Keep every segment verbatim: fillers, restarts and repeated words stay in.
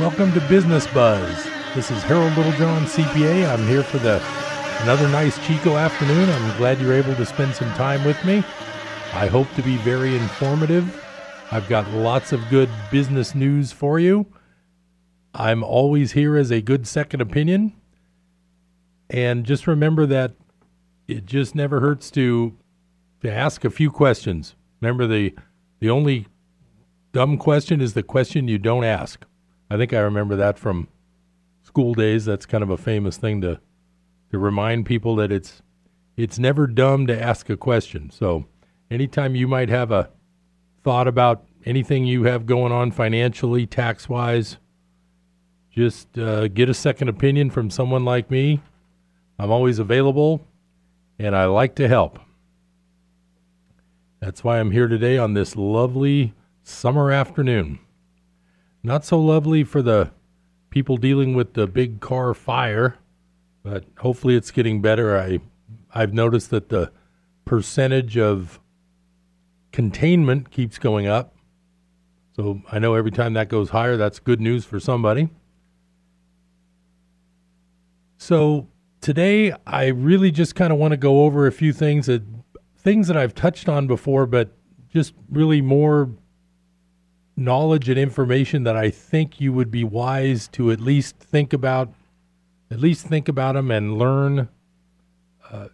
Welcome to Business Buzz. This is Harold Littlejohn, C P A. I'm here for the another nice Chico afternoon. I'm glad you're able to spend some time with me. I hope to be very informative. I've got lots of good business news for you. I'm always here as a good second opinion. And just remember that it just never hurts to to ask a few questions. Remember, the the only dumb question is the question you don't ask. I think I remember that from school days. That's kind of a famous thing to to remind people that it's it's never dumb to ask a question. So anytime you might have a thought about anything you have going on financially, tax-wise, just uh, get a second opinion from someone like me. I'm always available, and I like to help. That's why I'm here today on this lovely summer afternoon. Not so lovely for the people dealing with the big car fire, but hopefully it's getting better. I, I've noticed that the percentage of containment keeps going up. So I know every time that goes higher, that's good news for somebody. So today, I really just kind of want to go over a few things that things that I've touched on before, but just really more knowledge and information that I think you would be wise to at least think about, at least think about them and learn. Uh,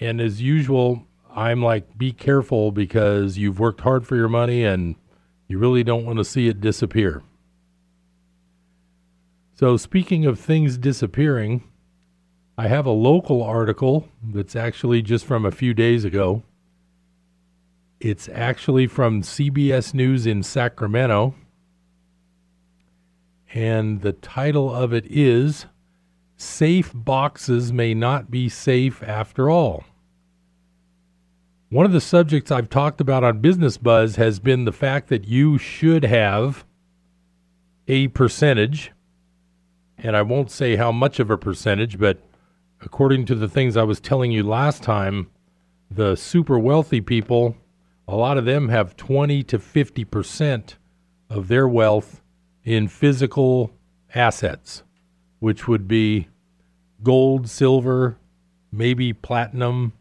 and as usual, I'm like, be careful because you've worked hard for your money and you really don't want to see it disappear. So speaking of things disappearing, I have a local article that's actually just from a few days ago. It's actually from C B S News in Sacramento. And the title of it is, Safe Boxes May Not Be Safe After All. One of the subjects I've talked about on Business Buzz has been the fact that you should have a percentage, and I won't say how much of a percentage, but according to the things I was telling you last time, the super wealthy people, a lot of them have twenty to fifty percent of their wealth in physical assets, which would be gold, silver, maybe platinum,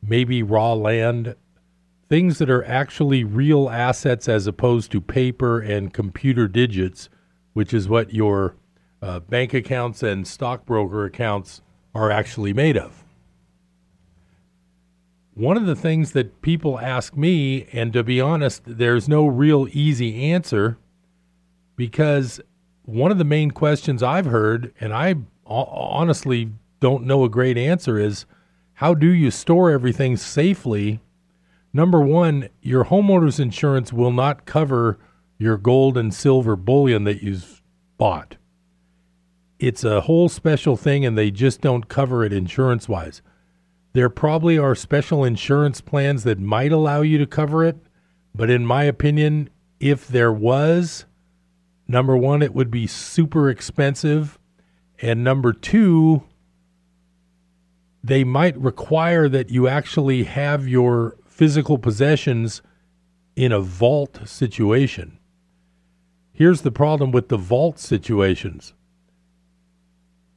maybe raw land, things that are actually real assets as opposed to paper and computer digits, which is what your uh, bank accounts and stockbroker accounts are actually made of. One of the things that people ask me, and to be honest, there's no real easy answer, because one of the main questions I've heard, and I honestly don't know a great answer, is, how do you store everything safely? Number one, your homeowner's insurance will not cover your gold and silver bullion that you've bought. It's a whole special thing, and they just don't cover it insurance-wise. There probably are special insurance plans that might allow you to cover it, but in my opinion, if there was, number one, it would be super expensive, and number two, they might require that you actually have your physical possessions in a vault situation. Here's the problem with the vault situations.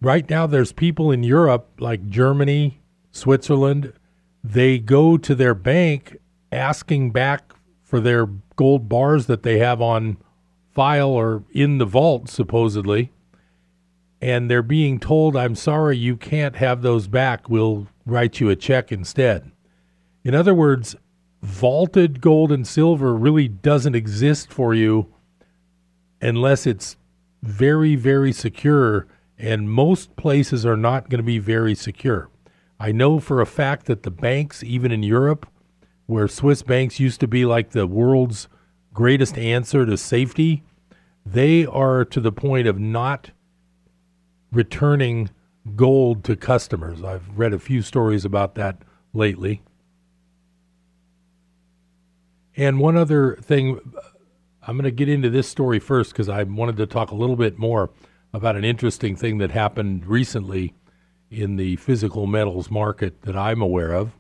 Right now, there's people in Europe, like Germany, Switzerland, they go to their bank asking back for their gold bars that they have on file or in the vault, supposedly. And they're being told, I'm sorry, you can't have those back. We'll write you a check instead. In other words, vaulted gold and silver really doesn't exist for you unless it's very, very secure. And most places are not going to be very secure. I know for a fact that the banks, even in Europe, where Swiss banks used to be like the world's greatest answer to safety, they are to the point of not returning gold to customers. I've read a few stories about that lately. And one other thing, I'm going to get into this story first because I wanted to talk a little bit more about an interesting thing that happened recently in the physical metals market that I'm aware of.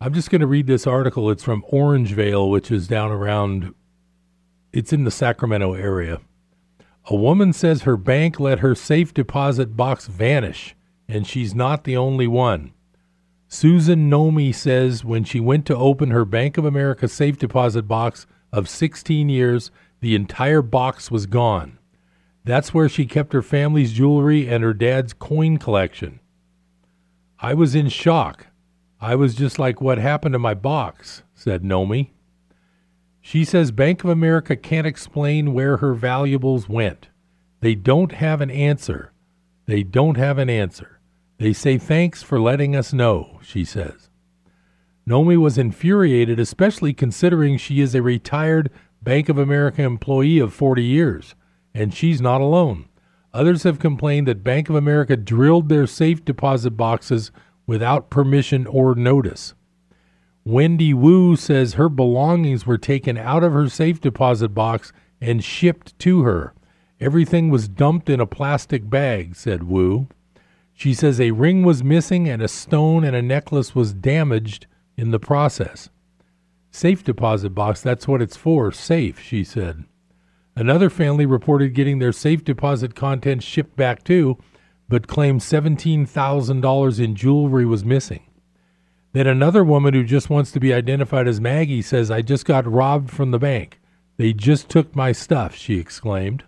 I'm just going to read this article. It's from Orangevale, which is down around it's in the Sacramento area. A woman says her bank let her safe deposit box vanish, and she's not the only one. Susan Nomi says when she went to open her Bank of America safe deposit box of sixteen years, the entire box was gone. That's where she kept her family's jewelry and her dad's coin collection. I was in shock. I was just like, what happened to my box, said Nomi. She says Bank of America can't explain where her valuables went. They don't have an answer. They don't have an answer. They say thanks for letting us know, she says. Nomi was infuriated, especially considering she is a retired Bank of America employee of forty years, and she's not alone. Others have complained that Bank of America drilled their safe deposit boxes without permission or notice. Wendy Wu says her belongings were taken out of her safe deposit box and shipped to her. Everything was dumped in a plastic bag, said Wu. She says a ring was missing and a stone and a necklace was damaged in the process. Safe deposit box, that's what it's for, safe, she said. Another family reported getting their safe deposit contents shipped back too, but claimed seventeen thousand dollars in jewelry was missing. Then another woman who just wants to be identified as Maggie says, I just got robbed from the bank. They just took my stuff, she exclaimed.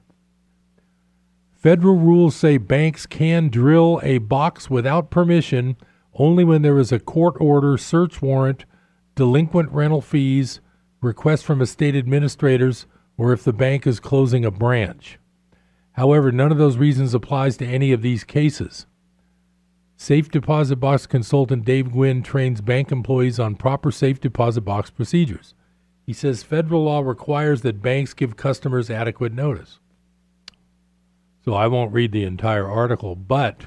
Federal rules say banks can drill a box without permission only when there is a court order, search warrant, delinquent rental fees, requests from estate administrators, or if the bank is closing a branch. However, none of those reasons applies to any of these cases. Safe deposit box consultant Dave Gwynn trains bank employees on proper safe deposit box procedures. He says federal law requires that banks give customers adequate notice. So I won't read the entire article, but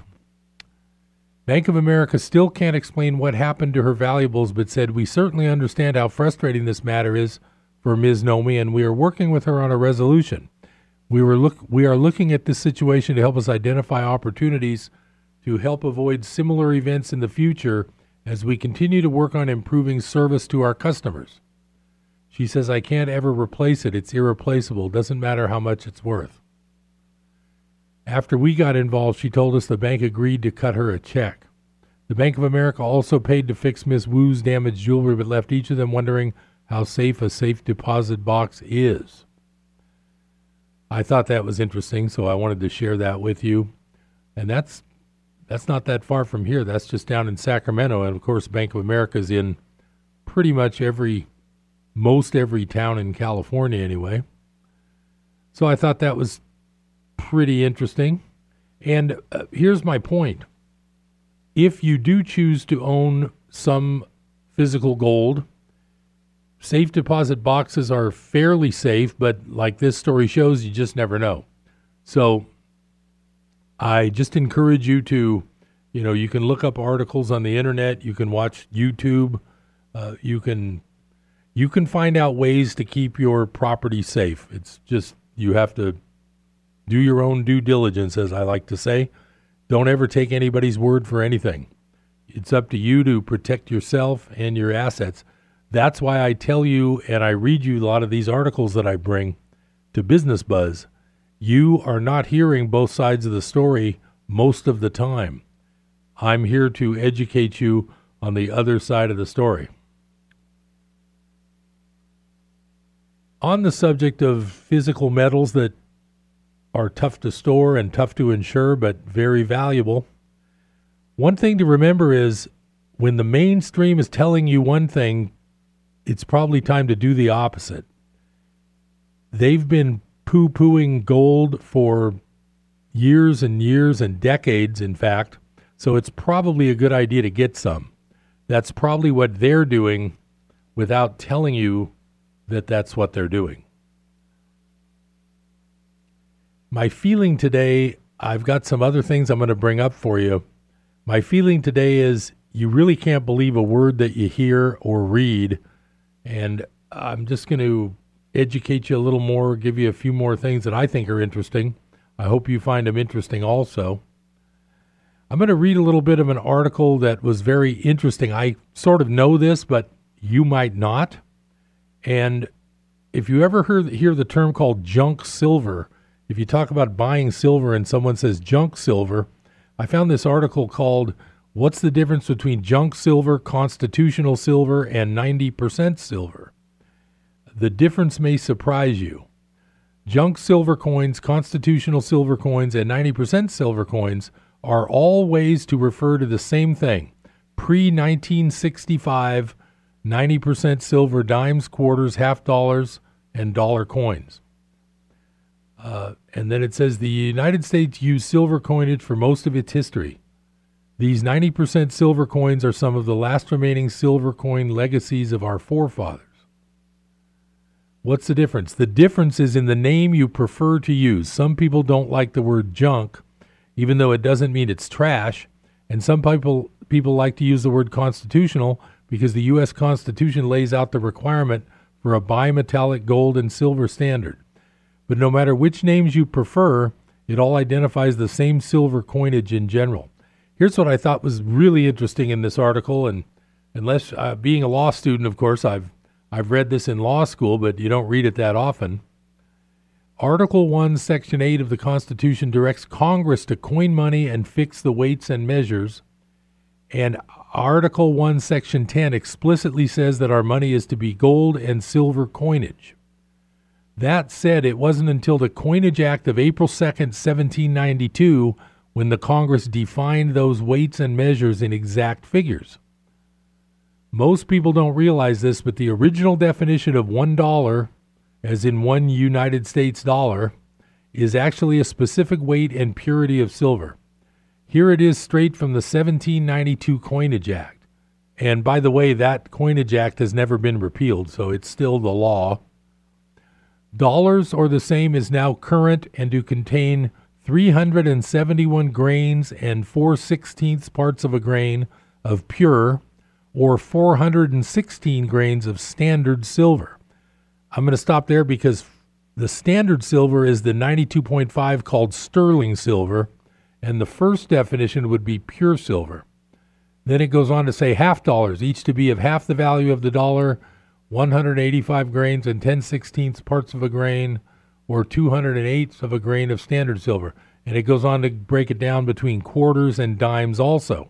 Bank of America still can't explain what happened to her valuables, but said, we certainly understand how frustrating this matter is for Miz Nomi, and we are working with her on a resolution. We were look, we are looking at this situation to help us identify opportunities to help avoid similar events in the future as we continue to work on improving service to our customers. She says, I can't ever replace it. It's irreplaceable. Doesn't matter how much it's worth. After we got involved, she told us the bank agreed to cut her a check. The Bank of America also paid to fix Miz Wu's damaged jewelry, but left each of them wondering how safe a safe deposit box is. I thought that was interesting, so I wanted to share that with you. And that's That's not that far from here. That's just down in Sacramento. And, of course, Bank of America is in pretty much every, most every town in California anyway. So I thought that was pretty interesting. And uh, here's my point. If you do choose to own some physical gold, safe deposit boxes are fairly safe, but like this story shows, you just never know. So I just encourage you to, you know, you can look up articles on the internet. You can watch YouTube. Uh, you can, you can find out ways to keep your property safe. It's just, you have to do your own due diligence, as I like to say. Don't ever take anybody's word for anything. It's up to you to protect yourself and your assets. That's why I tell you, and I read you a lot of these articles that I bring to Business Buzz. You are not hearing both sides of the story most of the time. I'm here to educate you on the other side of the story. On the subject of physical metals that are tough to store and tough to insure, but very valuable, one thing to remember is when the mainstream is telling you one thing, it's probably time to do the opposite. They've been poo-pooing gold for years and years and decades, in fact, so it's probably a good idea to get some. That's probably what they're doing without telling you that that's what they're doing. My feeling today, I've got some other things I'm going to bring up for you. My feeling today is you really can't believe a word that you hear or read, and I'm just going to educate you a little more, give you a few more things that I think are interesting. I hope you find them interesting also. I'm going to read a little bit of an article that was very interesting. I sort of know this, but you might not. And if you ever hear, hear the term called junk silver, if you talk about buying silver and someone says junk silver, I found this article called What's the Difference Between Junk Silver, Constitutional Silver, and ninety percent Silver? The difference may surprise you. Junk silver coins, constitutional silver coins, and ninety percent silver coins are all ways to refer to the same thing. pre nineteen sixty-five, ninety percent silver dimes, quarters, half dollars, and dollar coins. Uh, and then it says the United States used silver coinage for most of its history. These ninety percent silver coins are some of the last remaining silver coin legacies of our forefathers. What's the difference? The difference is in the name you prefer to use. Some people don't like the word junk, even though it doesn't mean it's trash. And some people people like to use the word constitutional because the U S Constitution lays out the requirement for a bimetallic gold and silver standard. But no matter which names you prefer, it all identifies the same silver coinage in general. Here's what I thought was really interesting in this article, and unless uh, being a law student, of course, I've I've read this in law school, but you don't read it that often. Article one, Section eight of the Constitution directs Congress to coin money and fix the weights and measures, and Article one, Section ten explicitly says that our money is to be gold and silver coinage. That said, it wasn't until the Coinage Act of April second, seventeen ninety-two, when the Congress defined those weights and measures in exact figures. Most people don't realize this, but the original definition of one dollar, as in one United States dollar, is actually a specific weight and purity of silver. Here it is straight from the seventeen ninety-two Coinage Act. And by the way, that Coinage Act has never been repealed, so it's still the law. Dollars or the same is now current and do contain three hundred seventy-one grains and four sixteenths parts of a grain of pure or four hundred sixteen grains of standard silver. I'm going to stop there because the standard silver is the ninety-two point five called sterling silver, and the first definition would be pure silver. Then it goes on to say half dollars, each to be of half the value of the dollar, one hundred eighty-five grains and ten sixteenths parts of a grain, or two hundred eighths of a grain of standard silver. And it goes on to break it down between quarters and dimes also.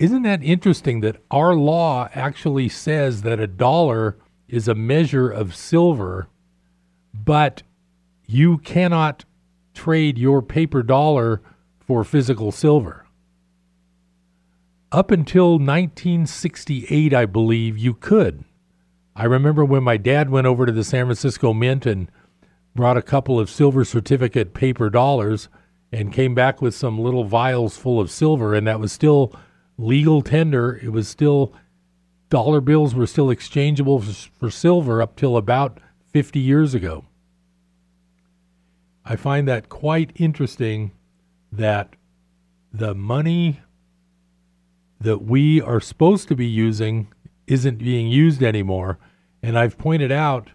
Isn't that interesting that our law actually says that a dollar is a measure of silver, but you cannot trade your paper dollar for physical silver? Up until nineteen sixty-eight, I believe, you could. I remember when my dad went over to the San Francisco Mint and brought a couple of silver certificate paper dollars and came back with some little vials full of silver, and that was still legal tender. It was still, dollar bills were still exchangeable for silver up till about fifty years ago. I find that quite interesting that the money that we are supposed to be using isn't being used anymore. And I've pointed out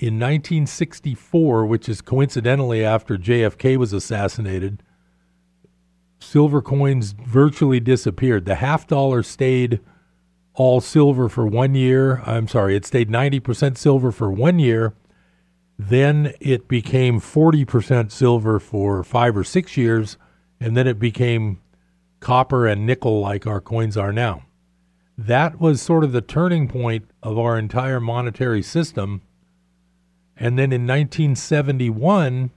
in nineteen sixty-four, which is coincidentally after J F K was assassinated, silver coins virtually disappeared. The half dollar stayed all silver for one year. I'm sorry, it stayed ninety percent silver for one year. Then it became forty percent silver for five or six years. And then it became copper and nickel like our coins are now. That was sort of the turning point of our entire monetary system. And then in nineteen seventy-one,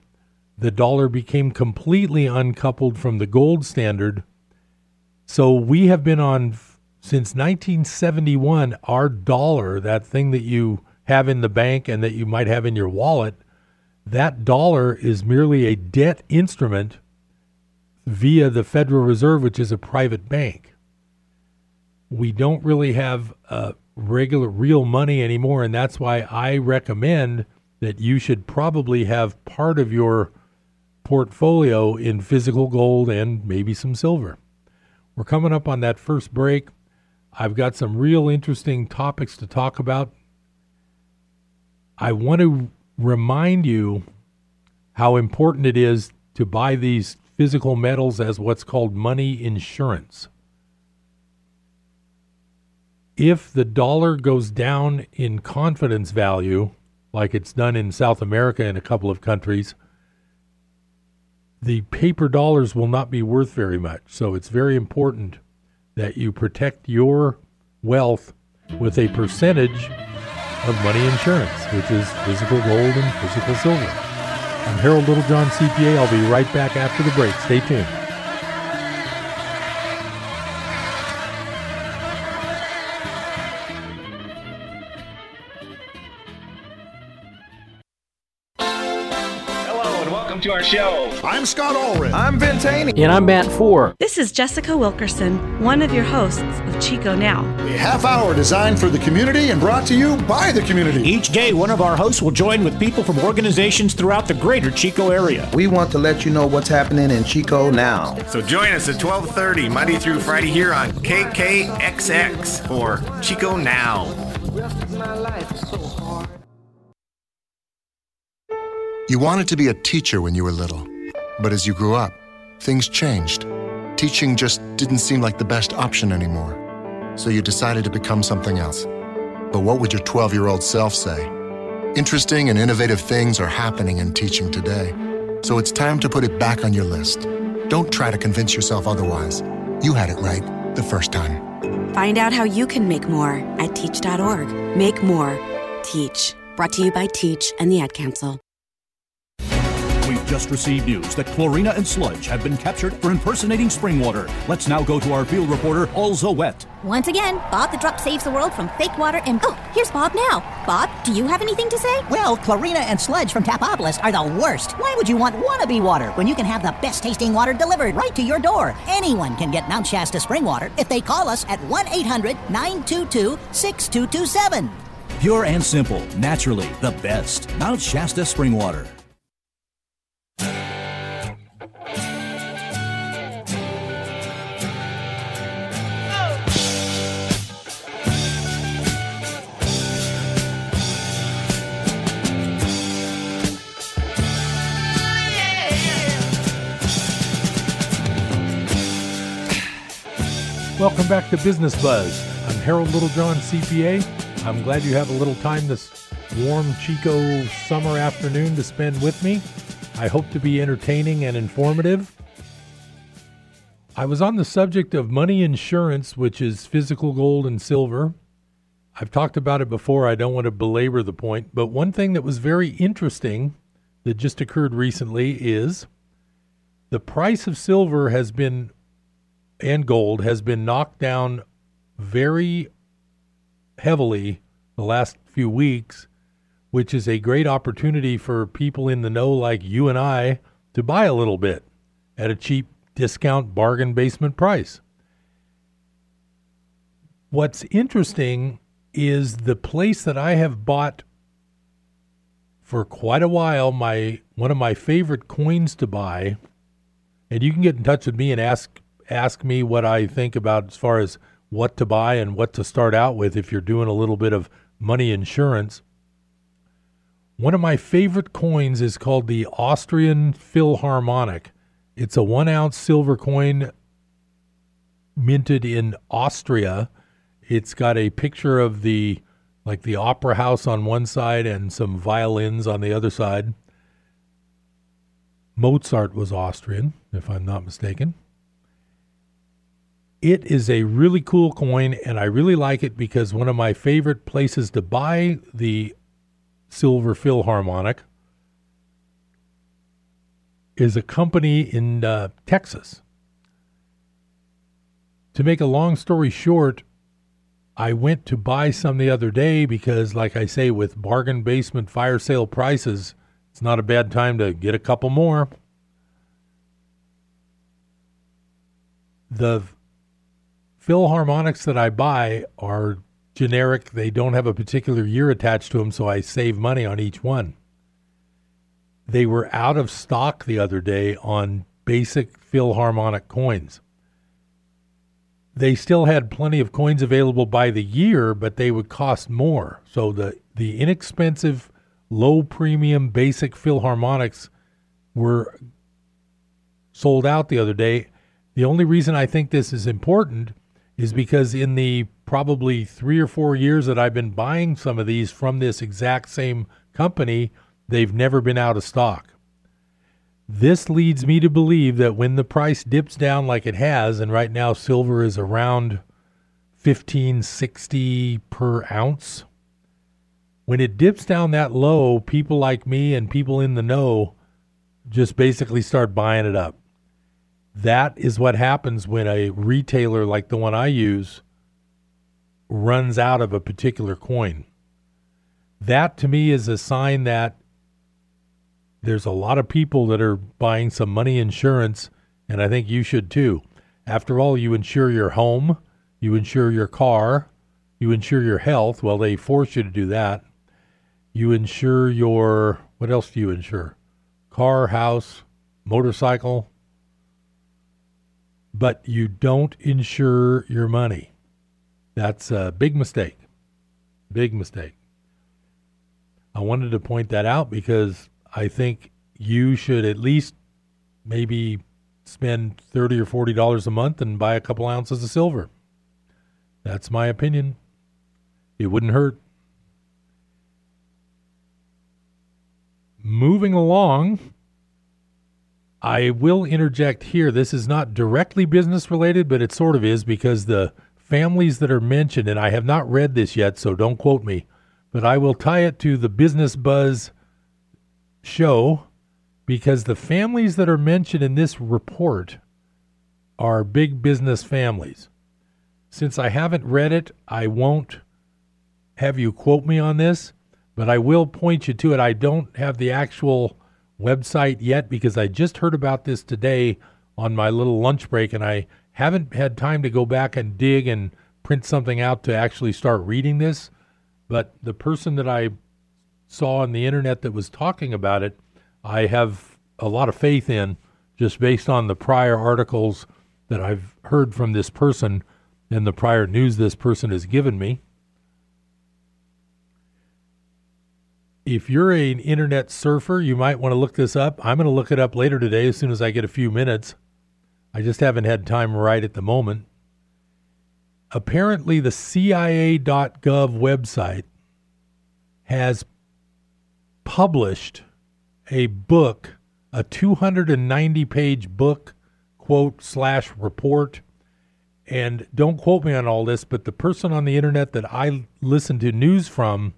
the dollar became completely uncoupled from the gold standard. So we have been on, since nineteen seventy-one, our dollar, that thing that you have in the bank and that you might have in your wallet, that dollar is merely a debt instrument via the Federal Reserve, which is a private bank. We don't really have uh, regular real money anymore, and that's why I recommend that you should probably have part of your portfolio in physical gold and maybe some silver. We're coming up on that first break. I've got some real interesting topics to talk about. I want to remind you how important it is to buy these physical metals as what's called money insurance. if the dollar goes down in confidence value, like it's done in South America in a couple of countries, the paper dollars will not be worth very much. So it's very important that you protect your wealth with a percentage of money insurance, which is physical gold and physical silver. I'm Harold Littlejohn, C P A. I'll be right back after the break. Stay tuned. To our show. I'm Scott Allred. I'm Ventaney. And I'm Matt Four. This is Jessica Wilkerson, one of your hosts of Chico Now. A half hour designed for the community and brought to you by the community. Each day, one of our hosts will join with people from organizations throughout the greater Chico area. We want to let you know what's happening in Chico Now. So join us at twelve thirty, Monday through Friday here on K K X X for Chico Now. The rest of my life is so hard. You wanted to be a teacher when you were little, but as you grew up, things changed. Teaching just didn't seem like the best option anymore, so you decided to become something else. But what would your twelve-year-old self say? Interesting and innovative things are happening in teaching today, so it's time to put it back on your list. Don't try to convince yourself otherwise. You had it right the first time. Find out how you can make more at teach dot org. Make more. Teach. Brought to you by Teach and the Ad Council. We've just received news that Chlorina and Sludge have been captured for impersonating Springwater. Let's now go to our field reporter, Alza Wet. Once again, Bob the Drop saves the world from fake water and... Oh, here's Bob now. Bob, do you have anything to say? Well, Chlorina and Sludge from Tapopolis are the worst. Why would you want wannabe water when you can have the best-tasting water delivered right to your door? Anyone can get Mount Shasta Springwater if they call us at one eight hundred nine two two six two two seven. Pure and simple, naturally the best. Mount Shasta Springwater. Welcome back to Business Buzz. I'm Harold Littlejohn, C P A. I'm glad you have a little time this warm Chico summer afternoon to spend with me. I hope to be entertaining and informative. I was on the subject of money insurance, which is physical gold and silver. I've talked about it before. I don't want to belabor the point. But one thing that was very interesting that just occurred recently is the price of silver has been... and gold has been knocked down very heavily the last few weeks, which is a great opportunity for people in the know like you and I to buy a little bit at a cheap discount bargain basement price. What's interesting is the place that I have bought for quite a while, my one of my favorite coins to buy, and you can get in touch with me and ask ask me what I think about as far as what to buy and what to start out with if you're doing a little bit of money insurance. One of my favorite coins is called the Austrian Philharmonic. It's a one ounce silver coin minted in Austria. It's got a picture of the, like the opera house on one side and some violins on the other side. Mozart was Austrian, if I'm not mistaken. It is a really cool coin, and I really like it because one of my favorite places to buy the silver Philharmonic is a company in uh, Texas. To make a long story short, I went to buy some the other day because, like I say, with bargain basement fire sale prices, it's not a bad time to get a couple more. The Philharmonics that I buy are generic. They don't have a particular year attached to them, so I save money on each one. They were out of stock the other day on basic Philharmonic coins. They still had plenty of coins available by the year, but they would cost more. So the, the inexpensive, low-premium basic Philharmonics were sold out the other day. The only reason I think this is important is because in the probably three or four years that I've been buying some of these from this exact same company, they've never been out of stock. This leads me to believe that when the price dips down like it has, and right now silver is around fifteen sixty per ounce, when it dips down that low, people like me and people in the know just basically start buying it up. That is what happens when a retailer like the one I use runs out of a particular coin. That to me is a sign that there's a lot of people that are buying some money insurance, and I think you should too. After all, you insure your home, you insure your car, you insure your health. Well, they force you to do that. You insure your, what else do you insure? Car, house, motorcycle. But you don't insure your money. That's a big mistake. Big mistake. I wanted to point that out because I think you should at least maybe spend thirty dollars or forty dollars a month and buy a couple ounces of silver. That's my opinion. It wouldn't hurt. Moving along, I will interject here. This is not directly business related, but it sort of is because the families that are mentioned, and I have not read this yet, so don't quote me, but I will tie it to the Business Buzz show because the families that are mentioned in this report are big business families. Since I haven't read it, I won't have you quote me on this, but I will point you to it. I don't have the actual website yet because I just heard about this today on my little lunch break, and I haven't had time to go back and dig and print something out to actually start reading this. But the person that I saw on the internet that was talking about it, I have a lot of faith in just based on the prior articles that I've heard from this person and the prior news this person has given me. If you're an internet surfer, you might want to look this up. I'm going to look it up later today as soon as I get a few minutes. I just haven't had time right at the moment. Apparently, the C I A dot gov website has published a book, a two hundred ninety page book, quote, slash report. And don't quote me on all this, but the person on the internet that I listened to news from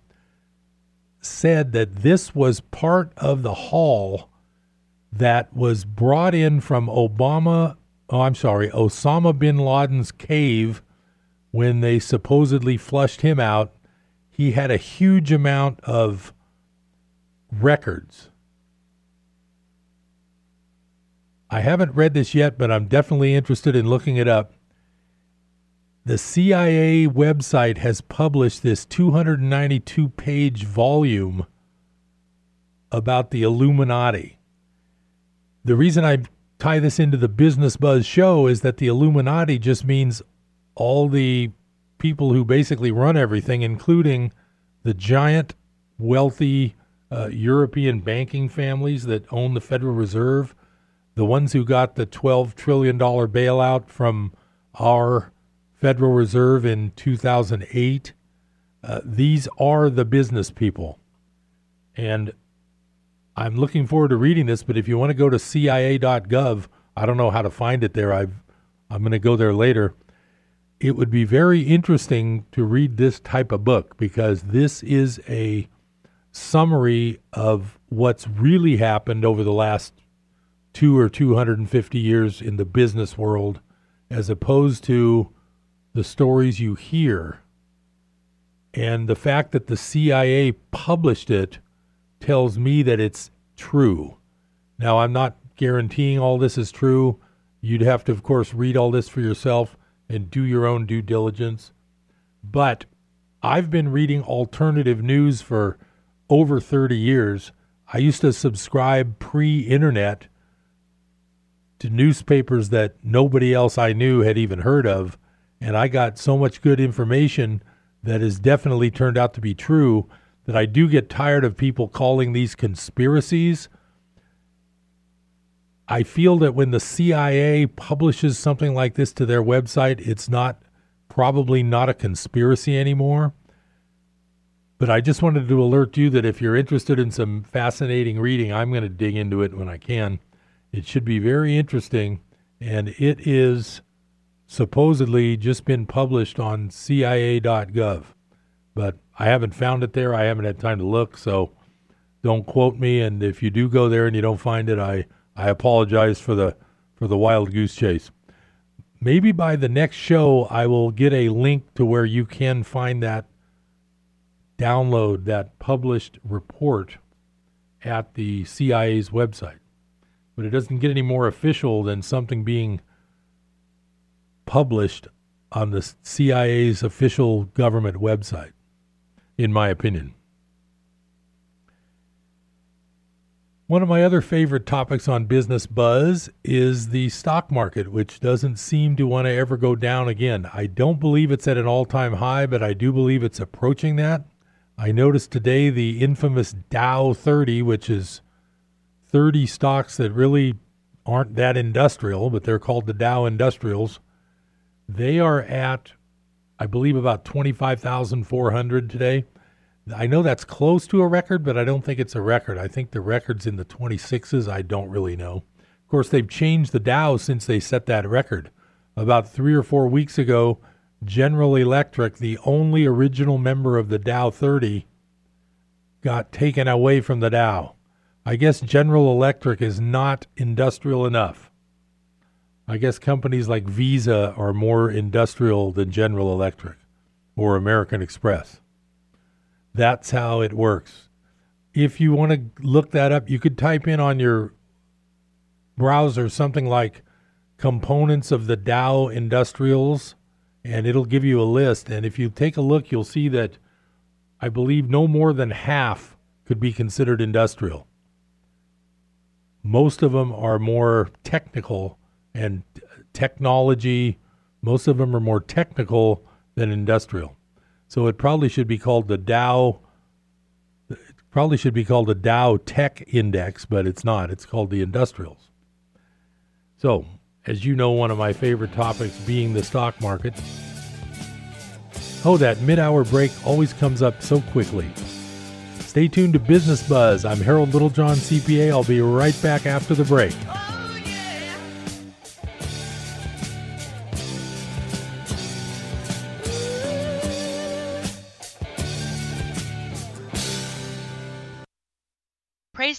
said that this was part of the haul that was brought in from Obama, oh, I'm sorry, Osama bin Laden's cave when they supposedly flushed him out. He had a huge amount of records. I haven't read this yet, but I'm definitely interested in looking it up. The C I A website has published this two hundred ninety-two page volume about the Illuminati. The reason I tie this into the Business Buzz show is that the Illuminati just means all the people who basically run everything, including the giant wealthy uh, European banking families that own the Federal Reserve, the ones who got the twelve trillion dollars bailout from our Federal Reserve in two thousand eight. Uh, these are the business people. And I'm looking forward to reading this, but if you want to go to C I A dot gov, I don't know how to find it there. I've, I'm going to go there later. It would be very interesting to read this type of book because this is a summary of what's really happened over the last two or two hundred fifty years in the business world, as opposed to the stories you hear. And the fact that the C I A published it tells me that it's true. Now, I'm not guaranteeing all this is true. You'd have to, of course, read all this for yourself and do your own due diligence. But I've been reading alternative news for over thirty years. I used to subscribe pre-internet to newspapers that nobody else I knew had even heard of. And I got so much good information that has definitely turned out to be true that I do get tired of people calling these conspiracies. I feel that when the C I A publishes something like this to their website, it's not probably not a conspiracy anymore. But I just wanted to alert you that if you're interested in some fascinating reading, I'm going to dig into it when I can. It should be very interesting, and it is supposedly just been published on C I A dot gov. But I haven't found it there. I haven't had time to look, so don't quote me. And if you do go there and you don't find it, I, I apologize for the for the wild goose chase. Maybe by the next show, I will get a link to where you can find that, download that published report at the C I A's website. But it doesn't get any more official than something being published on the C I A's official government website, in my opinion. One of my other favorite topics on Business Buzz is the stock market, which doesn't seem to want to ever go down again. I don't believe it's at an all-time high, but I do believe it's approaching that. I noticed today the infamous Dow thirty, which is thirty stocks that really aren't that industrial, but they're called the Dow Industrials. They are at, I believe, about twenty-five thousand four hundred today. I know that's close to a record, but I don't think it's a record. I think the record's in the twenty-sixes. I don't really know. Of course, they've changed the Dow since they set that record. About three or four weeks ago, General Electric, the only original member of the Dow thirty, got taken away from the Dow. I guess General Electric is not industrial enough. I guess companies like Visa are more industrial than General Electric or American Express. That's how it works. If you want to look that up, you could type in on your browser something like components of the Dow Industrials, and it'll give you a list. And if you take a look, you'll see that I believe no more than half could be considered industrial. Most of them are more technical and technology. Most of them are more technical than industrial. So it probably should be called the Dow, it probably should be called the Dow Tech Index, but it's not. It's called the Industrials. So, as you know, one of my favorite topics being the stock market. Oh, that mid-hour break always comes up so quickly. Stay tuned to Business Buzz. I'm Harold Littlejohn, C P A. I'll be right back after the break. Praise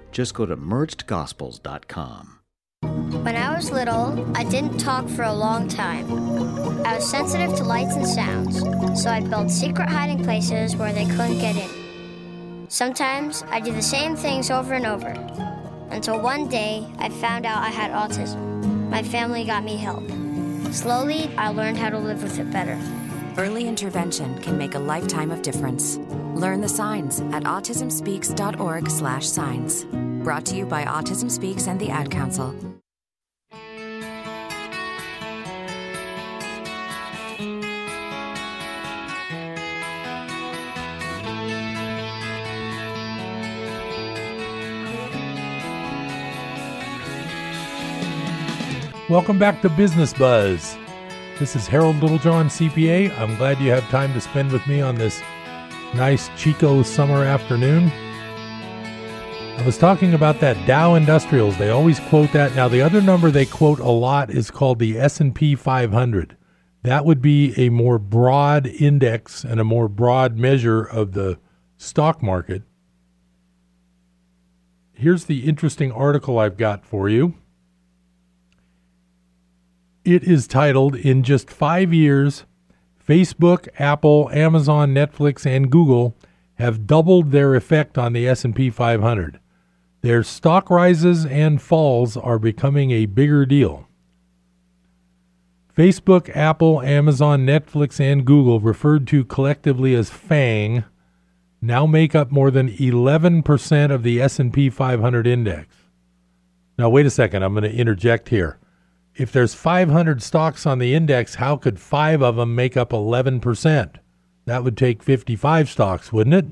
Just go to merged gospels dot com. When I was little, I didn't talk for a long time. I was sensitive to lights and sounds, so I built secret hiding places where they couldn't get in. Sometimes I did the same things over and over, until one day I found out I had autism. My family got me help. Slowly, I learned how to live with it better. Early intervention can make a lifetime of difference. Learn the signs at autism speaks dot org slash signs. Brought to you by Autism Speaks and the Ad Council. Welcome back to Business Buzz. This is Harold Littlejohn, C P A. I'm glad you have time to spend with me on this nice Chico summer afternoon. I was talking about that Dow Industrials. They always quote that. Now, the other number they quote a lot is called the S and P five hundred. That would be a more broad index and a more broad measure of the stock market. Here's the interesting article I've got for you. It is titled, "In Just Five Years, Facebook, Apple, Amazon, Netflix, and Google have doubled their effect on the S and P five hundred. Their stock rises and falls are becoming a bigger deal." Facebook, Apple, Amazon, Netflix, and Google, referred to collectively as FANG, now make up more than eleven percent of the S and P five hundred index. Now, wait a second. I'm going to interject here. If there's five hundred stocks on the index, how could five of them make up eleven percent? That would take fifty-five stocks, wouldn't it?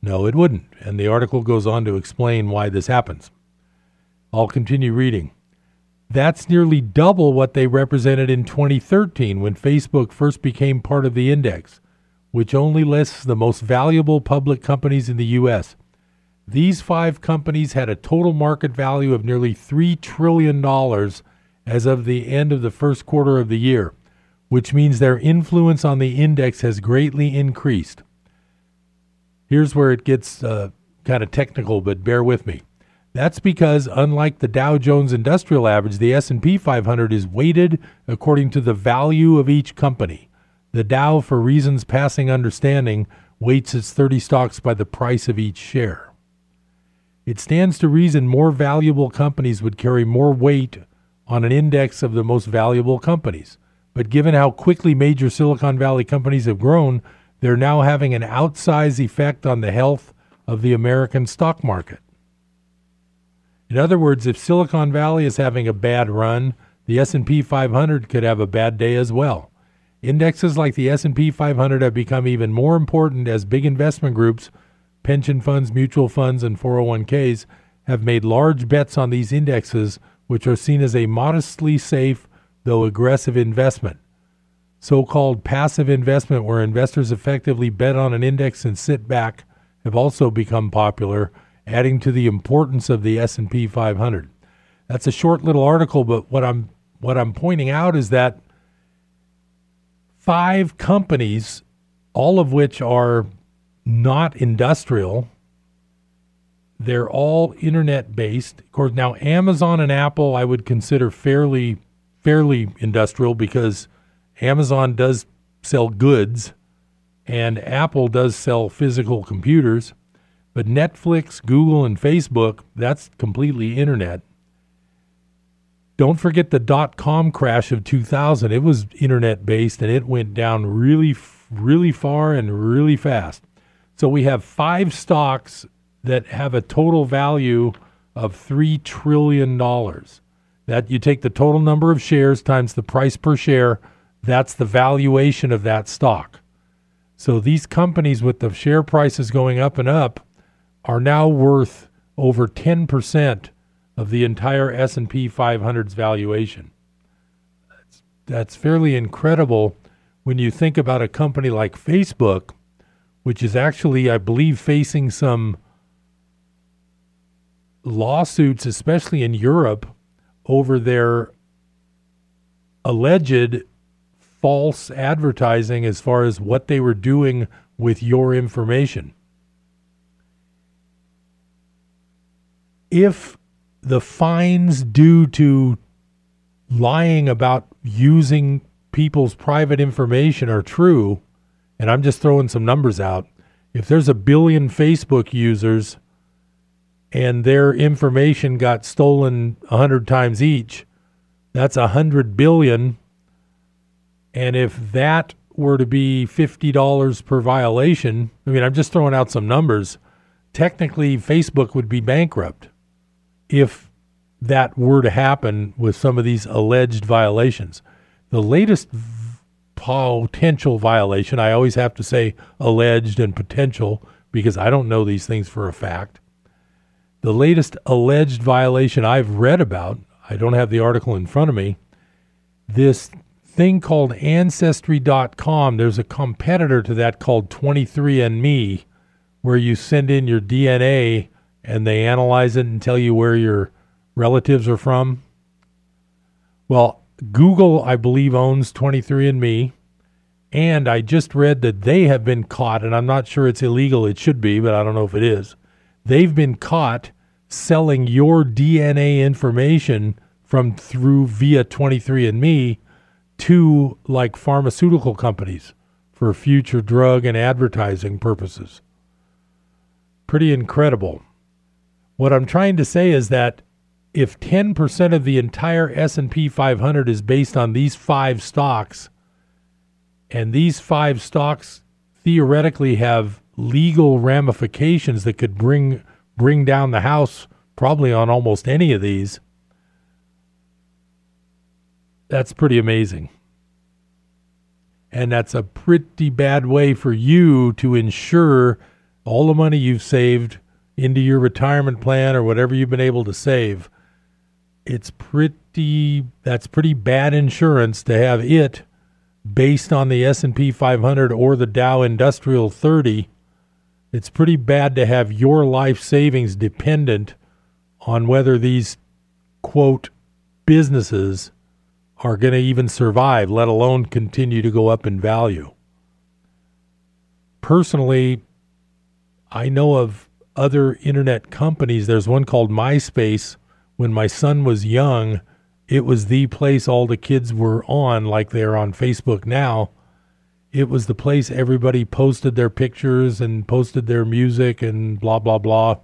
No, it wouldn't. And the article goes on to explain why this happens. I'll continue reading. "That's nearly double what they represented in twenty thirteen when Facebook first became part of the index, which only lists the most valuable public companies in the U S. These five companies had a total market value of nearly three trillion dollars as of the end of the first quarter of the year, which means their influence on the index has greatly increased." Here's where it gets uh, kind of technical, but bear with me. "That's because, unlike the Dow Jones Industrial Average, the S and P five hundred is weighted according to the value of each company. The Dow, for reasons passing understanding, weights its thirty stocks by the price of each share. It stands to reason more valuable companies would carry more weight on an index of the most valuable companies. But given how quickly major Silicon Valley companies have grown, they're now having an outsized effect on the health of the American stock market." In other words, if Silicon Valley is having a bad run, the S and P five hundred could have a bad day as well. "Indexes like the S and P five hundred have become even more important as big investment groups, pension funds, mutual funds, and four oh one k's have made large bets on these indexes, which are seen as a modestly safe, though aggressive investment. So-called passive investment, where investors effectively bet on an index and sit back, have also become popular, adding to the importance of the S and P five hundred. That's a short little article, but what I'm what I'm pointing out is that five companies, all of which are not industrial, they're all internet-based. Of course, now Amazon and Apple I would consider fairly fairly industrial, because Amazon does sell goods and Apple does sell physical computers. But Netflix, Google, and Facebook, that's completely internet. Don't forget the dot-com crash of two thousand. It was internet-based, and it went down really, really far and really fast. So we have five stocks that have a total value of three trillion dollars. That you take the total number of shares times the price per share, that's the valuation of that stock. So these companies, with the share prices going up and up, are now worth over ten percent of the entire S and P five hundred's valuation. That's, that's fairly incredible when you think about a company like Facebook, which is actually, I believe, facing some lawsuits, especially in Europe, over their alleged false advertising as far as what they were doing with your information. If the fines due to lying about using people's private information are true, and I'm just throwing some numbers out, if there's a billion Facebook users and their information got stolen one hundred times each, that's one hundred billion. And if that were to be fifty dollars per violation, I mean, I'm just throwing out some numbers, technically Facebook would be bankrupt if that were to happen with some of these alleged violations. The latest v- potential violation, I always have to say alleged and potential because I don't know these things for a fact. The latest alleged violation I've read about, I don't have the article in front of me, this thing called Ancestry dot com, there's a competitor to that called twenty-three and me, where you send in your D N A and they analyze it and tell you where your relatives are from. Well, Google, I believe, owns twenty-three and me, and I just read that they have been caught, and I'm not sure it's illegal. It should be, but I don't know if it is. They've been caught selling your D N A information from through via twenty-three and me to like pharmaceutical companies for future drug and advertising purposes. Pretty incredible. What I'm trying to say is that if ten percent of the entire S and P five hundred is based on these five stocks, and these five stocks theoretically have legal ramifications that could bring bring down the house probably on almost any of these, that's pretty amazing. And that's a pretty bad way for you to ensure all the money you've saved into your retirement plan or whatever you've been able to save. It's pretty, that's pretty bad insurance to have it based on the S and P five hundred or the Dow Industrial thirty. It's pretty bad to have your life savings dependent on whether these, quote, businesses are going to even survive, let alone continue to go up in value. Personally, I know of other internet companies. There's one called MySpace. When my son was young, it was the place all the kids were on, like they're on Facebook now. It was the place everybody posted their pictures and posted their music and blah, blah, blah.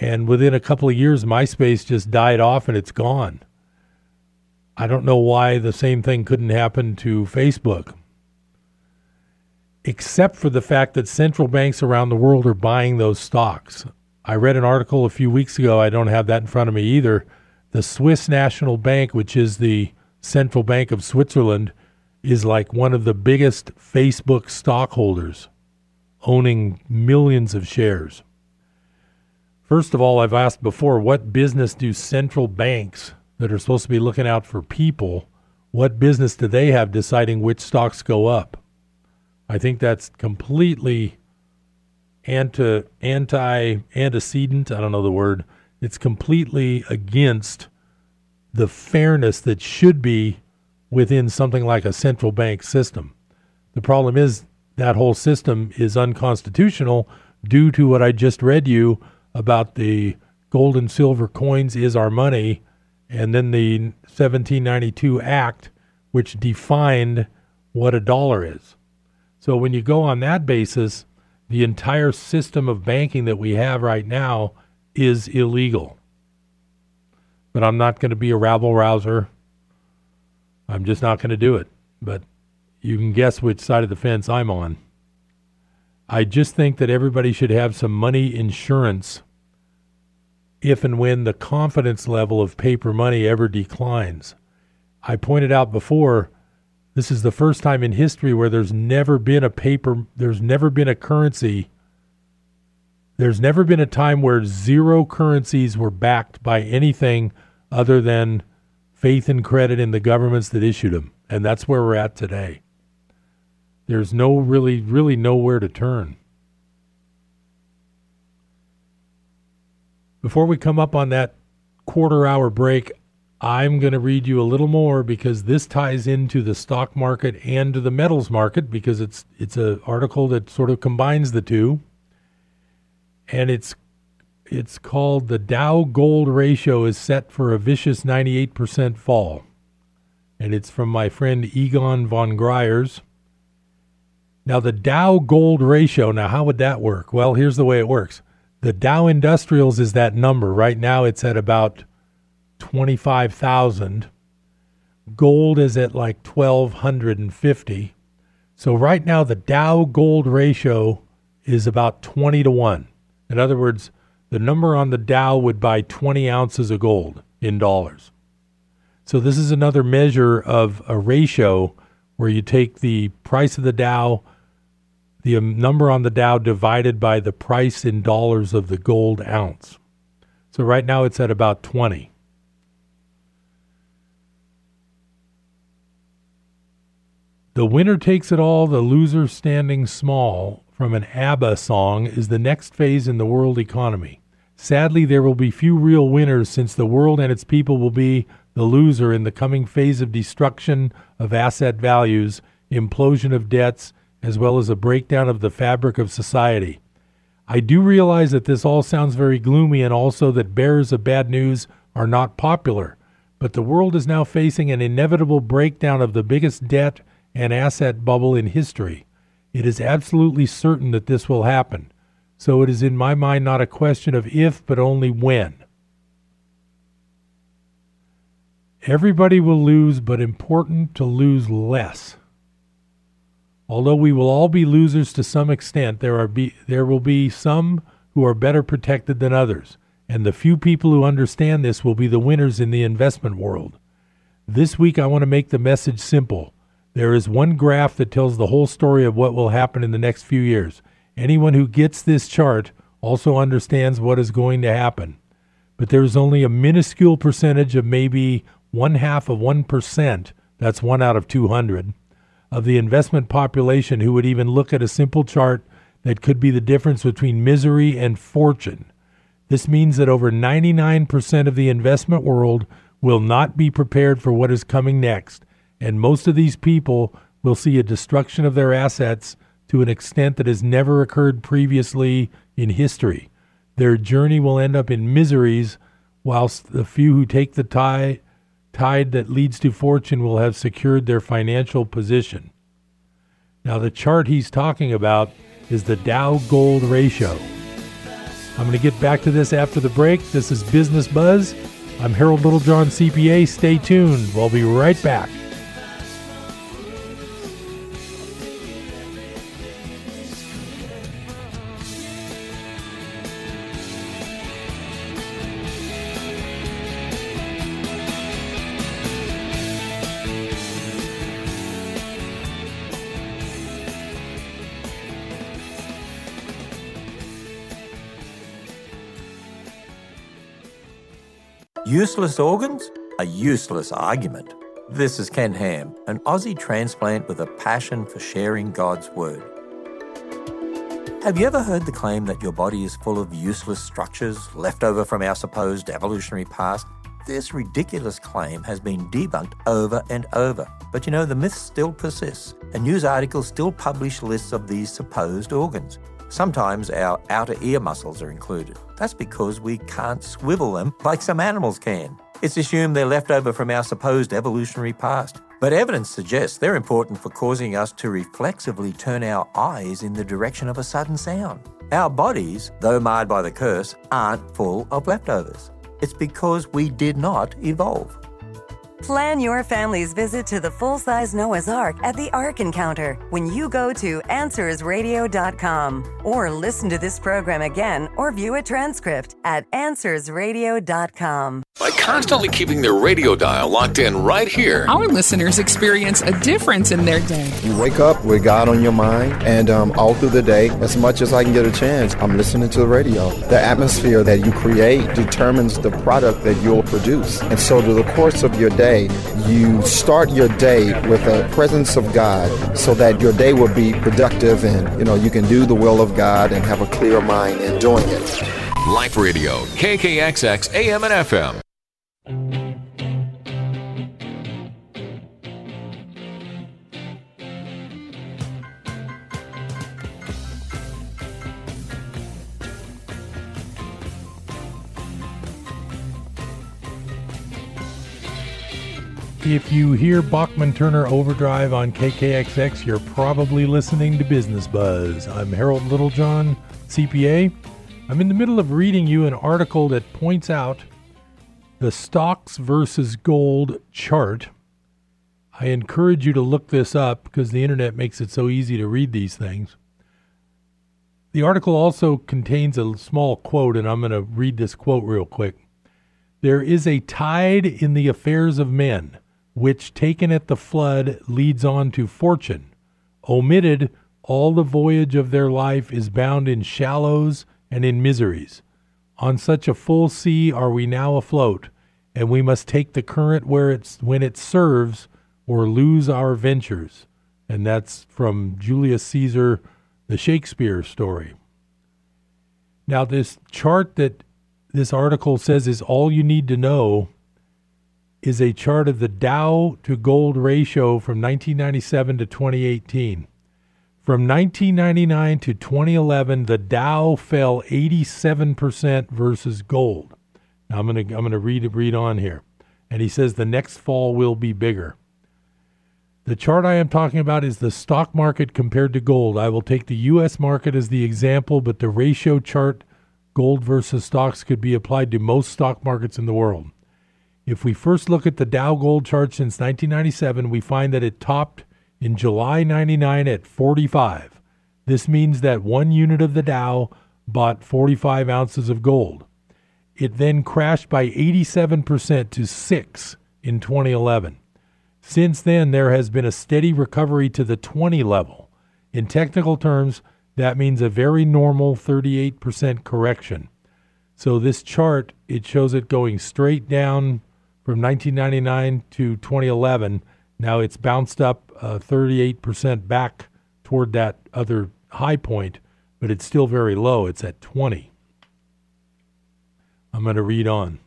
And within a couple of years, MySpace just died off and it's gone. I don't know why the same thing couldn't happen to Facebook, except for the fact that central banks around the world are buying those stocks. I read an article a few weeks ago, I don't have that in front of me either. The Swiss National Bank, which is the central bank of Switzerland, is like one of the biggest Facebook stockholders, owning millions of shares. First of all, I've asked before, what business do central banks that are supposed to be looking out for people, what business do they have deciding which stocks go up? I think that's completely anti, anti, antecedent. I don't know the word. It's completely against the fairness that should be within something like a central bank system. The problem is that whole system is unconstitutional due to what I just read you about the gold and silver coins is our money, and then the seventeen ninety-two Act, which defined what a dollar is. So when you go on that basis, the entire system of banking that we have right now is illegal. But I'm not going to be a rabble-rouser. I'm just not going to do it. But you can guess which side of the fence I'm on. I just think that everybody should have some money insurance if and when the confidence level of paper money ever declines. I pointed out before, this is the first time in history where there's never been a paper, there's never been a currency, there's never been a time where zero currencies were backed by anything other than faith and credit in the governments that issued them. And that's where we're at today. There's no really, really nowhere to turn. Before we come up on that quarter hour break, I'm going to read you a little more because this ties into the stock market and to the metals market because it's it's an article that sort of combines the two. And it's it's called The Dow Gold Ratio is Set for a Vicious ninety-eight percent Fall. And it's from my friend Egon von Greyers. Now, the Dow Gold Ratio, now how would that work? Well, here's the way it works. The Dow Industrials is that number. Right now it's at about twenty-five thousand. Gold is at like one thousand two hundred fifty. So right now the Dow Gold Ratio is about twenty to one. In other words, the number on the Dow would buy twenty ounces of gold in dollars. So this is another measure of a ratio where you take the price of the Dow, the number on the Dow divided by the price in dollars of the gold ounce. So right now it's at about twenty. The winner takes it all, the loser standing small, from an ABBA song, is the next phase in the world economy. Sadly, there will be few real winners since the world and its people will be the loser in the coming phase of destruction of asset values, implosion of debts, as well as a breakdown of the fabric of society. I do realize that this all sounds very gloomy and also that bearers of bad news are not popular, but the world is now facing an inevitable breakdown of the biggest debt and asset bubble in history. It is absolutely certain that this will happen. So it is in my mind not a question of if, but only when. Everybody will lose, but important to lose less. Although we will all be losers to some extent, there are be, there will be some who are better protected than others, and the few people who understand this will be the winners in the investment world. This week I want to make the message simple. There is one graph that tells the whole story of what will happen in the next few years. Anyone who gets this chart also understands what is going to happen. But there is only a minuscule percentage of maybe one half of one percent, that's one out of two hundred, of the investment population who would even look at a simple chart that could be the difference between misery and fortune. This means that over ninety-nine percent of the investment world will not be prepared for what is coming next, and most of these people will see a destruction of their assets to an extent that has never occurred previously in history. Their journey will end up in miseries, whilst the few who take the tie, tide that leads to fortune will have secured their financial position. Now the chart he's talking about is the Dow-Gold ratio. I'm going to get back to this after the break. This is Business Buzz. I'm Harold Littlejohn, C P A. Stay tuned. We'll be right back. Useless organs? A useless argument. This is Ken Ham, an Aussie transplant with a passion for sharing God's word. Have you ever heard the claim that your body is full of useless structures left over from our supposed evolutionary past? This ridiculous claim has been debunked over and over. But you know, the myth still persists, and news articles still publish lists of these supposed organs. Sometimes our outer ear muscles are included. That's because we can't swivel them like some animals can. It's assumed they're left over from our supposed evolutionary past. But evidence suggests they're important for causing us to reflexively turn our eyes in the direction of a sudden sound. Our bodies, though marred by the curse, aren't full of leftovers. It's because we did not evolve. Plan your family's visit to the full-size Noah's Ark at the Ark Encounter when you go to answers radio dot com or listen to this program again or view a transcript at answers radio dot com. By constantly keeping their radio dial locked in right here, our listeners experience a difference in their day. You wake up with God on your mind, and um, all through the day, as much as I can get a chance, I'm listening to the radio. The atmosphere that you create determines the product that you'll produce. And so through the course of your day, you start your day with a presence of God so that your day will be productive and, you know, you can do the will of God and have a clear mind in doing it. Life Radio, K K X X, A M and F M. If you hear Bachman Turner Overdrive on K K X X, you're probably listening to Business Buzz. I'm Harold Littlejohn, C P A. I'm in the middle of reading you an article that points out the stocks versus gold chart. I encourage you to look this up because the internet makes it so easy to read these things. The article also contains a small quote, and I'm going to read this quote real quick. "There is a tide in the affairs of men, which, taken at the flood, leads on to fortune. Omitted, all the voyage of their life is bound in shallows and in miseries. On such a full sea are we now afloat, and we must take the current where it's, when it serves, or lose our ventures." and that's from Julius Caesar, the Shakespeare story. Now, this chart that this article says is all you need to know is a chart of the Dow to gold ratio from nineteen ninety-seven to twenty eighteen. From nineteen ninety-nine to twenty eleven, the Dow fell eighty-seven percent versus gold. Now I'm going to I'm going to read read on here. And he says the next fall will be bigger. The chart I am talking about is the stock market compared to gold. I will take the U S market as the example, but the ratio chart, gold versus stocks, could be applied to most stock markets in the world. If we first look at the Dow gold chart since nineteen ninety-seven, we find that it topped in July ninety-nine at forty-five. This means that one unit of the Dow bought forty-five ounces of gold. It then crashed by eighty-seven percent to six in twenty eleven. Since then, there has been a steady recovery to the twenty level. In technical terms, that means a very normal thirty-eight percent correction. So this chart, it shows it going straight down from nineteen ninety-nine to twenty eleven. Now it's bounced up uh, thirty-eight percent back toward that other high point, but it's still very low. It's at twenty. I'm going to read on.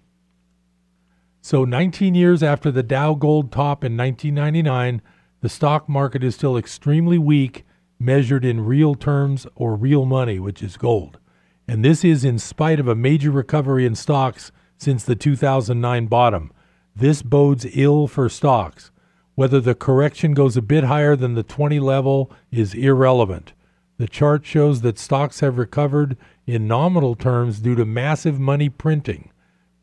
So nineteen years after the Dow gold top in nineteen ninety-nine, the stock market is still extremely weak, measured in real terms or real money, which is gold. And this is in spite of a major recovery in stocks since the two thousand nine bottom. This bodes ill for stocks. Whether the correction goes a bit higher than the twenty level is irrelevant. The chart shows that stocks have recovered in nominal terms due to massive money printing,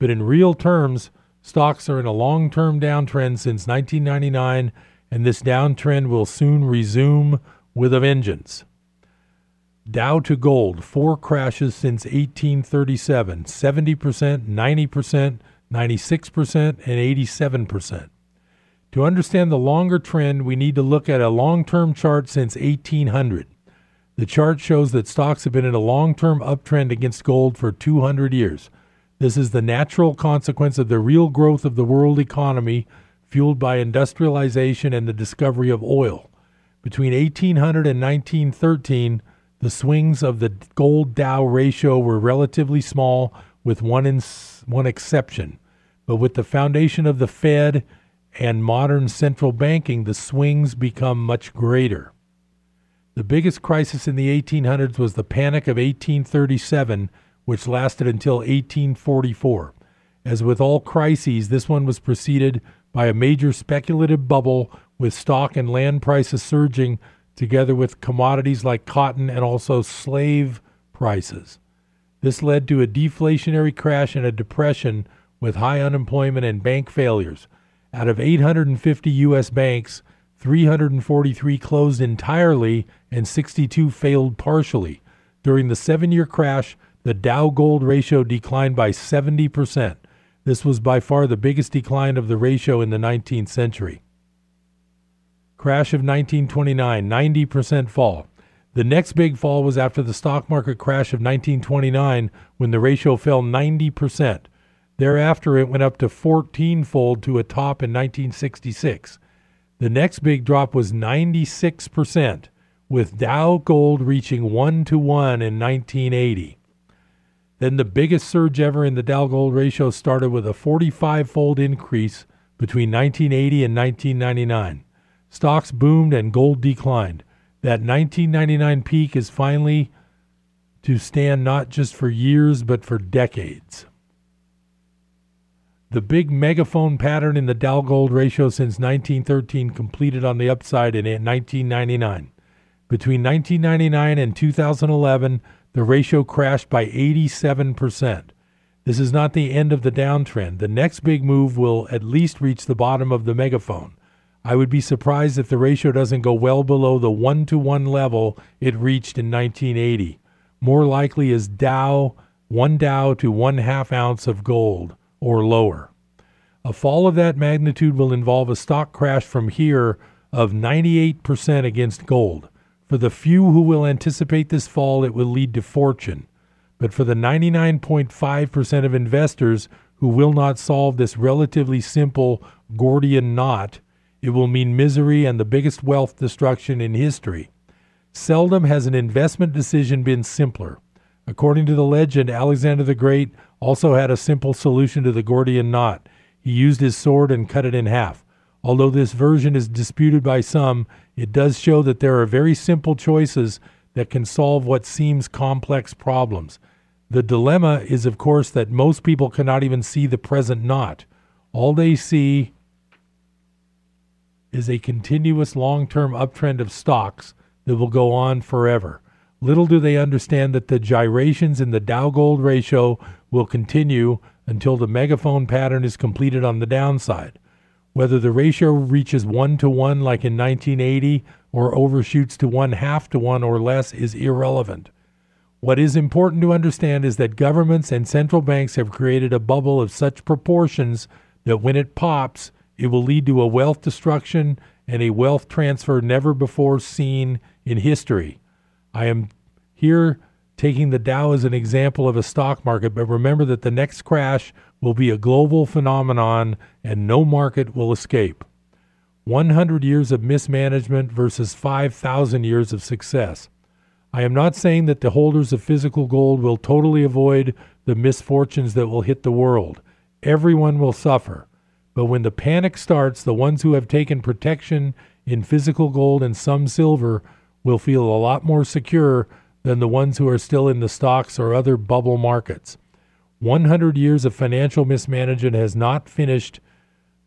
but in real terms, stocks are in a long-term downtrend since nineteen ninety-nine, and this downtrend will soon resume with a vengeance. Dow to gold, four crashes since eighteen thirty-seven, seventy percent, ninety percent, ninety-six percent, and eighty-seven percent. To understand the longer trend, we need to look at a long-term chart since eighteen hundred. The chart shows that stocks have been in a long-term uptrend against gold for two hundred years. This is the natural consequence of the real growth of the world economy, fueled by industrialization and the discovery of oil. Between eighteen hundred and nineteen thirteen, the swings of the gold-Dow ratio were relatively small, with one, in, one exception. But with the foundation of the Fed and modern central banking, the swings become much greater. The biggest crisis in the eighteen hundreds was the Panic of eighteen thirty-seven, which lasted until eighteen forty-four. As with all crises, this one was preceded by a major speculative bubble with stock and land prices surging, together with commodities like cotton and also slave prices. This led to a deflationary crash and a depression with high unemployment and bank failures. Out of eight hundred fifty U S banks, three hundred forty-three closed entirely and sixty-two failed partially. During the seven-year crash, the Dow gold ratio declined by seventy percent. This was by far the biggest decline of the ratio in the nineteenth century. Crash of nineteen twenty-nine, ninety percent fall. The next big fall was after the stock market crash of nineteen twenty-nine, when the ratio fell ninety percent. Thereafter, it went up to fourteen-fold to a top in nineteen sixty-six. The next big drop was ninety-six percent, with Dow gold reaching one to one in nineteen eighty. Then the biggest surge ever in the Dow gold ratio started with a forty-five-fold increase between nineteen eighty and nineteen ninety-nine. Stocks boomed and gold declined. That nineteen ninety-nine peak is finally to stand not just for years but for decades. The big megaphone pattern in the Dow gold ratio since nineteen thirteen completed on the upside in nineteen ninety-nine. Between nineteen ninety-nine and two thousand eleven, the ratio crashed by eighty-seven percent. This is not the end of the downtrend. The next big move will at least reach the bottom of the megaphone. I would be surprised if the ratio doesn't go well below the one to one level it reached in nineteen eighty. More likely is Dow, one Dow to one half ounce of gold or lower. A fall of that magnitude will involve a stock crash from here of ninety-eight percent against gold. For the few who will anticipate this fall, it will lead to fortune. But for the ninety-nine point five percent of investors who will not solve this relatively simple Gordian knot, It will mean misery and the biggest wealth destruction in history. Seldom has an investment decision been simpler. According to the legend, Alexander the Great also had a simple solution to the Gordian knot. He used his sword and cut it in half. Although this version is disputed by some, it does show that there are very simple choices that can solve what seems complex problems. The dilemma is, of course, that most people cannot even see the present knot. All they see is a continuous long-term uptrend of stocks that will go on forever. Little do they understand that the gyrations in the Dow-Gold ratio will continue until the megaphone pattern is completed on the downside. Whether the ratio reaches one to one like in nineteen eighty or overshoots to one half to one or less is irrelevant. What is important to understand is that governments and central banks have created a bubble of such proportions that when it pops, it will lead to a wealth destruction and a wealth transfer never before seen in history. I am here taking the Dow as an example of a stock market, but remember that the next crash will be a global phenomenon and no market will escape. one hundred years of mismanagement versus five thousand years of success. I am not saying that the holders of physical gold will totally avoid the misfortunes that will hit the world. Everyone will suffer. But when the panic starts, the ones who have taken protection in physical gold and some silver will feel a lot more secure than the ones who are still in the stocks or other bubble markets. one hundred years of financial mismanagement has not finished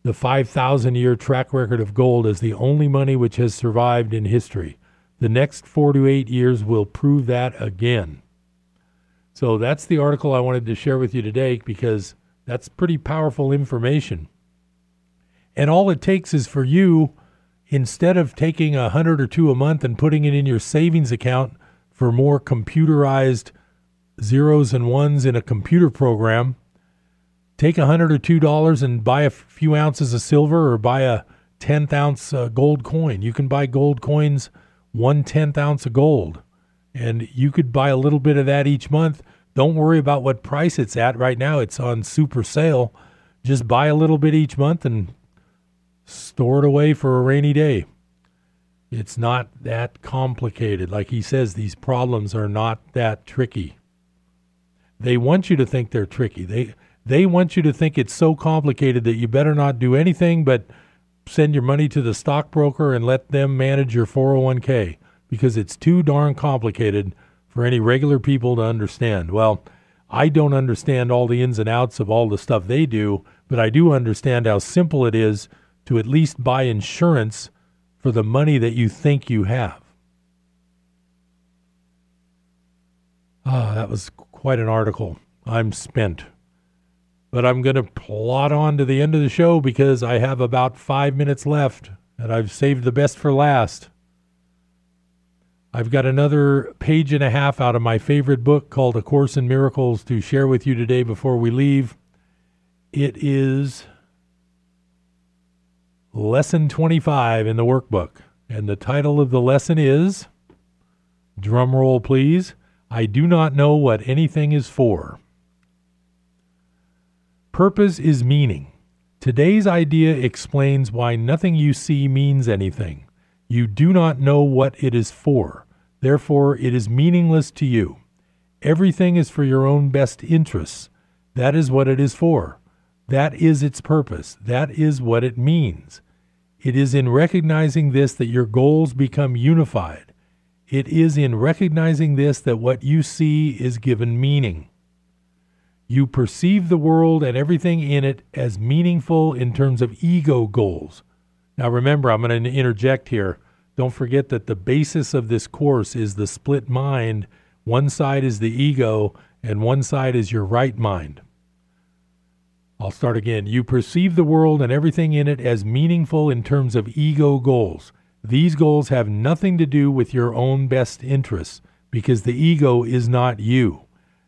the five thousand year track record of gold as the only money which has survived in history. The next four to eight years will prove that again. So that's the article I wanted to share with you today, because that's pretty powerful information. And all it takes is for you, instead of taking a hundred or two a month and putting it in your savings account for more computerized zeros and ones in a computer program, take a hundred or two dollars and buy a few ounces of silver or buy a tenth ounce uh, gold coin. You can buy gold coins, one tenth ounce of gold, and you could buy a little bit of that each month. Don't worry about what price it's at right now. It's on super sale. Just buy a little bit each month and store it away for a rainy day. It's not that complicated. Like he says, these problems are not that tricky. They want you to think they're tricky. They they want you to think it's so complicated that you better not do anything but send your money to the stockbroker and let them manage your four oh one k, because it's too darn complicated for any regular people to understand. Well, I don't understand all the ins and outs of all the stuff they do, but I do understand how simple it is to at least buy insurance for the money that you think you have. Ah, that was quite an article. I'm spent. But I'm going to plod on to the end of the show, because I have about five minutes left, and I've saved the best for last. I've got another page and a half out of my favorite book called A Course in Miracles to share with you today before we leave. It is Lesson twenty-five in the workbook, and the title of the lesson is, drum roll please, I do not know what anything is for. Purpose is meaning. Today's idea explains why nothing you see means anything. You do not know what it is for. Therefore, it is meaningless to you. Everything is for your own best interests. That is what it is for. That is its purpose. That is what it means. It is in recognizing this that your goals become unified. It is in recognizing this that what you see is given meaning. You perceive the world and everything in it as meaningful in terms of ego goals. Now remember, I'm going to interject here. Don't forget that the basis of this course is the split mind. One side is the ego and one side is your right mind. I'll start again. You perceive the world and everything in it as meaningful in terms of ego goals. These goals have nothing to do with your own best interests, because the ego is not you.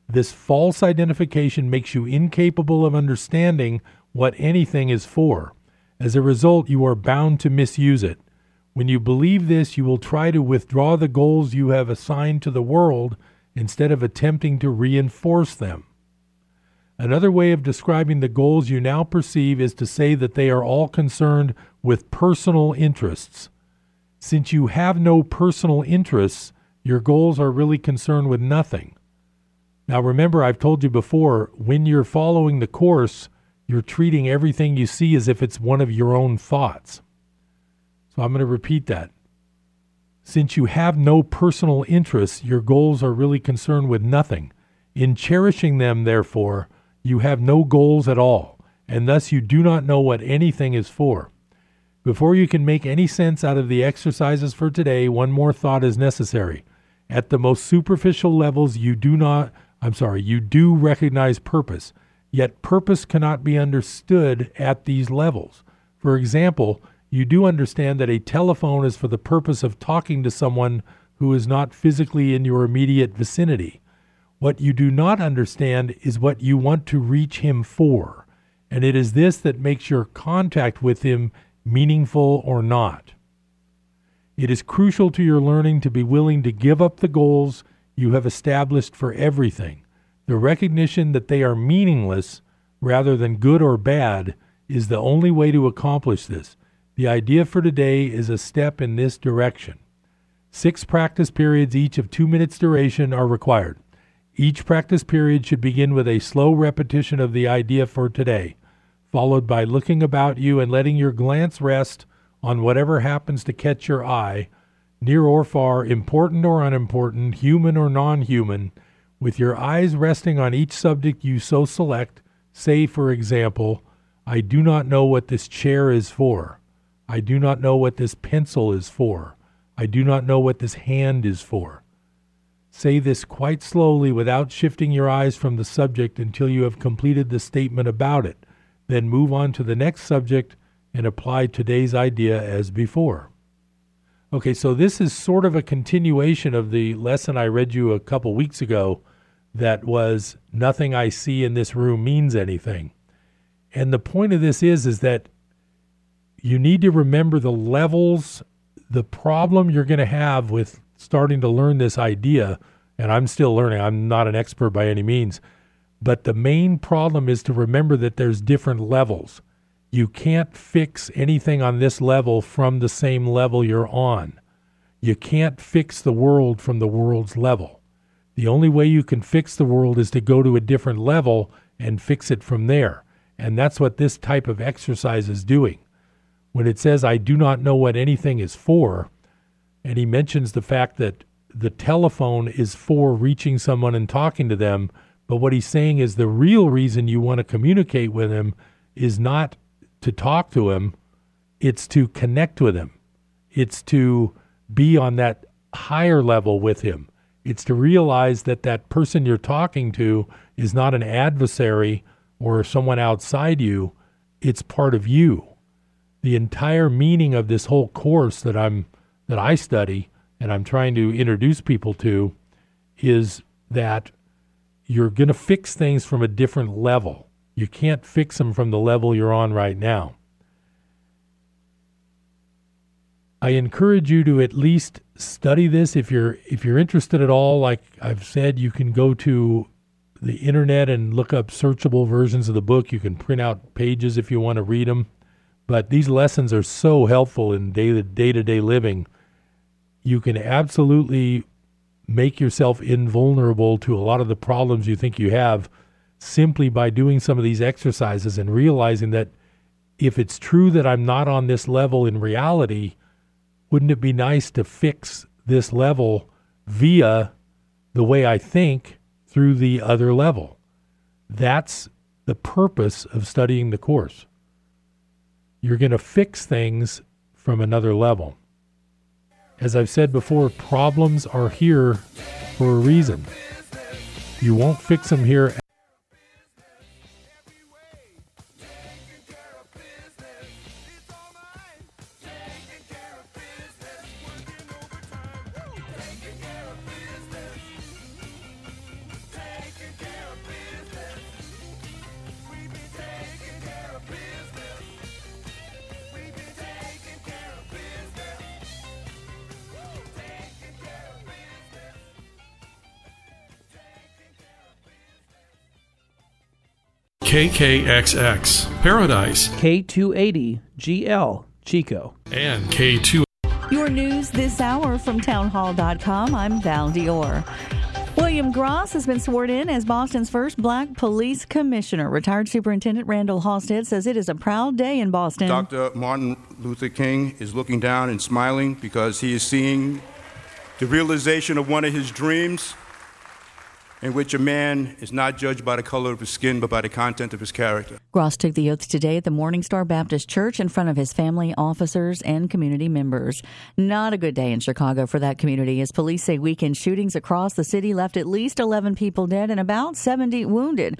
This false identification makes you incapable of understanding what anything is for. As a result, you are bound to misuse it. When you believe this, you will try to withdraw the goals you have assigned to the world instead of attempting to reinforce them. Another way of describing the goals you now perceive is to say that they are all concerned with personal interests. Since you have no personal interests, your goals are really concerned with nothing. Now remember, I've told you before, when you're following the course, you're treating everything you see as if it's one of your own thoughts. So I'm going to repeat that. Since you have no personal interests, your goals are really concerned with nothing. In cherishing them, therefore, you have no goals at all, and thus you do not know what anything is for. Before you can make any sense out of the exercises for today, one more thought is necessary. At the most superficial levels, you do not, I'm sorry, you do recognize purpose, yet purpose cannot be understood at these levels. For example, you do understand that a telephone is for the purpose of talking to someone who is not physically in your immediate vicinity. What you do not understand is what you want to reach him for, and it is this that makes your contact with him meaningful or not. It is crucial to your learning to be willing to give up the goals you have established for everything. The recognition that they are meaningless rather than good or bad is the only way to accomplish this. The idea for today is a step in this direction. Six practice periods, each of two minutes duration, are required. Each practice period should begin with a slow repetition of the idea for today, followed by looking about you and letting your glance rest on whatever happens to catch your eye, near or far, important or unimportant, human or non-human, with your eyes resting on each subject you so select. Say, for example, I do not know what this chair is for. I do not know what this pencil is for. I do not know what this hand is for. Say this quite slowly without shifting your eyes from the subject until you have completed the statement about it. Then move on to the next subject and apply today's idea as before. Okay, so this is sort of a continuation of the lesson I read you a couple weeks ago that was nothing I see in this room means anything. And the point of this is, is that you need to remember the levels, the problem you're going to have with starting to learn this idea, and I'm still learning, I'm not an expert by any means, but the main problem is to remember that there's different levels. You can't fix anything on this level from the same level you're on. You can't fix the world from the world's level. The only way you can fix the world is to go to a different level and fix it from there. And that's what this type of exercise is doing. When it says, I do not know what anything is for, and he mentions the fact that the telephone is for reaching someone and talking to them. But what he's saying is the real reason you want to communicate with him is not to talk to him. It's to connect with him. It's to be on that higher level with him. It's to realize that that person you're talking to is not an adversary or someone outside you. It's part of you. The entire meaning of this whole course that I'm that I study and I'm trying to introduce people to is that you're going to fix things from a different level. You can't fix them from the level you're on right now. I encourage you to at least study this. If you're if you're interested at all, like I've said, you can go to the internet and look up searchable versions of the book. You can print out pages if you want to read them. But these lessons are so helpful in day, day-to-day living. You can absolutely make yourself invulnerable to a lot of the problems you think you have simply by doing some of these exercises and realizing that if it's true that I'm not on this level in reality, wouldn't it be nice to fix this level via the way I think through the other level? That's the purpose of studying the course. You're going to fix things from another level. As I've said before, problems are here for a reason. You won't fix them here. K K X X, Paradise, K two eighty G L, Chico, and K two. Your news this hour from townhall dot com. I'm Val Dior. William Gross has been sworn in as Boston's first black police commissioner. Retired Superintendent Randall Halstead says it is a proud day in Boston. Doctor Martin Luther King is looking down and smiling because he is seeing the realization of one of his dreams, in which a man is not judged by the color of his skin, but by the content of his character. Gross took the oath today at the Morning Star Baptist Church in front of his family, officers, and community members. Not a good day in Chicago for that community, as police say weekend shootings across the city left at least eleven people dead and about seventy wounded.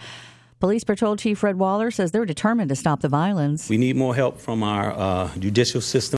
Police Patrol Chief Fred Waller says they're determined to stop the violence. We need more help from our uh, judicial system.